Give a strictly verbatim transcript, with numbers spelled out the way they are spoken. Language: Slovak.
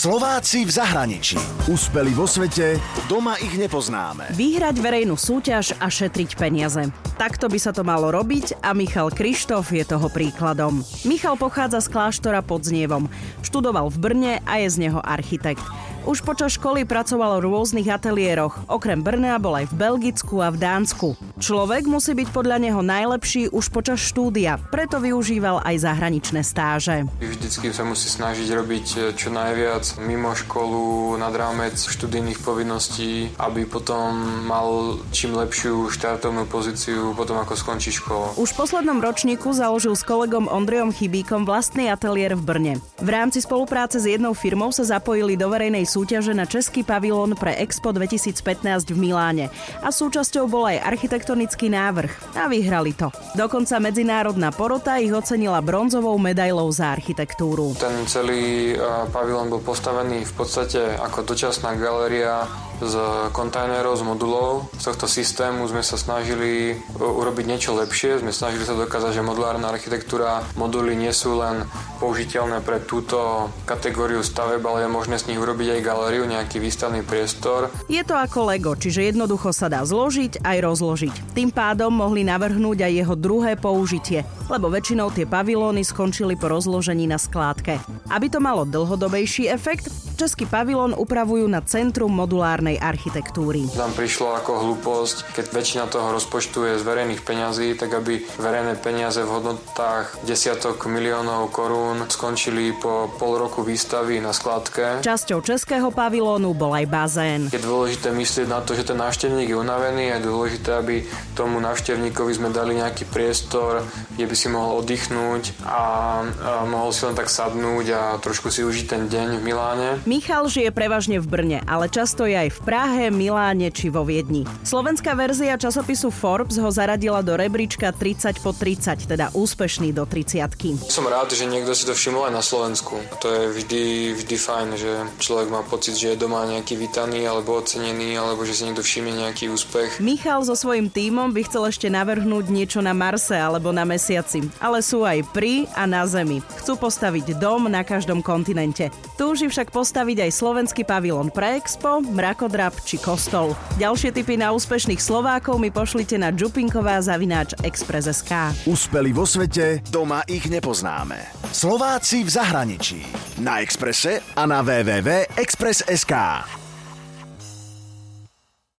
Slováci v zahraničí. Úspeli vo svete, doma ich nepoznáme. Vyhrať verejnú súťaž a šetriť peniaze. Takto by sa to malo robiť a Michal Krištof je toho príkladom. Michal pochádza z kláštora pod Znievom. Študoval v Brne a je z neho architekt. Už počas školy pracoval v rôznych ateliéroch. Okrem Brna bol aj v Belgicku a v Dánsku. Človek musí byť podľa neho najlepší už počas štúdia. Preto využíval aj zahraničné stáže. Vždycky sa musí snažiť robiť čo najviac mimo školu, nad rámec študijných povinností, aby potom mal čím lepšiu štartovnú pozíciu potom, ako skončí školu. Už v poslednom ročníku založil s kolegom Ondrejom Chybíkom vlastný ateliér v Brne. V rámci spolupráce s jednou firmou sa zapojili do verejnej súťaže na Český pavilón pre Expo dvetisíc pätnásť v Miláne a súčasťou bol aj architektonický návrh a vyhrali to. Dokonca medzinárodná porota ich ocenila bronzovou medailou za architektúru. Ten celý uh, pavilón bol postavený v podstate ako dočasná galéria z kontajnerov, z modulov. Z tohto systému sme sa snažili urobiť niečo lepšie. Sme snažili sa dokázať, že modulárna architektúra, moduly nie sú len použiteľné pre túto kategóriu staveb, ale je možné z nich urobiť aj galériu, nejaký výstavný priestor. Je to ako Lego, čiže jednoducho sa dá zložiť aj rozložiť. Tým pádom mohli navrhnúť aj jeho druhé použitie, lebo väčšinou tie pavilóny skončili po rozložení na skládke. Aby to malo dlhodobejší efekt, Český pavilón upravujú na centrum modulárnej architektúry. Tam prišlo ako hlúposť, keď väčšina toho rozpočtu je z verejných peňazí, tak aby verejné peniaze v hodnotách desiatok miliónov korún skončili po pol roku výstavy na skladke. Časťou Českého pavilónu bol aj bazén. Je dôležité myslieť na to, že ten návštevník je unavený, je dôležité, aby tomu návštevníkovi sme dali nejaký priestor, kde by si mohol oddychnúť a, a mohol si len tak sadnúť a trošku si užiť ten deň v Miláne. Michal žije prevažne v Brne, ale často je aj v Prahe, Miláne či vo Viedni. Slovenská verzia časopisu Forbes ho zaradila do rebríčka tridsať po tridsať, teda úspešný do tridsiatky. Som rád, že niekto si to všimol aj na Slovensku. To je vždy, vždy fajn, že človek má pocit, že je doma nejaký vítaný alebo ocenený, alebo že si niekto všimne nejaký úspech. Michal so svojím tímom by chcel ešte navrhnúť niečo na Marse alebo na Mesiaci, ale sú aj pri a na Zemi. Chcú postaviť dom na každom kontinente. Túži však postaviť aj slovenský pavilón pre Expo, mrakodrap či kostol. Ďalšie tipy na úspešných Slovákov mi pošlite na džupinková zavináč express bodka es ká. Úspeli vo svete, doma ich nepoznáme. Slováci v zahraničí. Na Expresse a na w w w bodka express bodka es ká.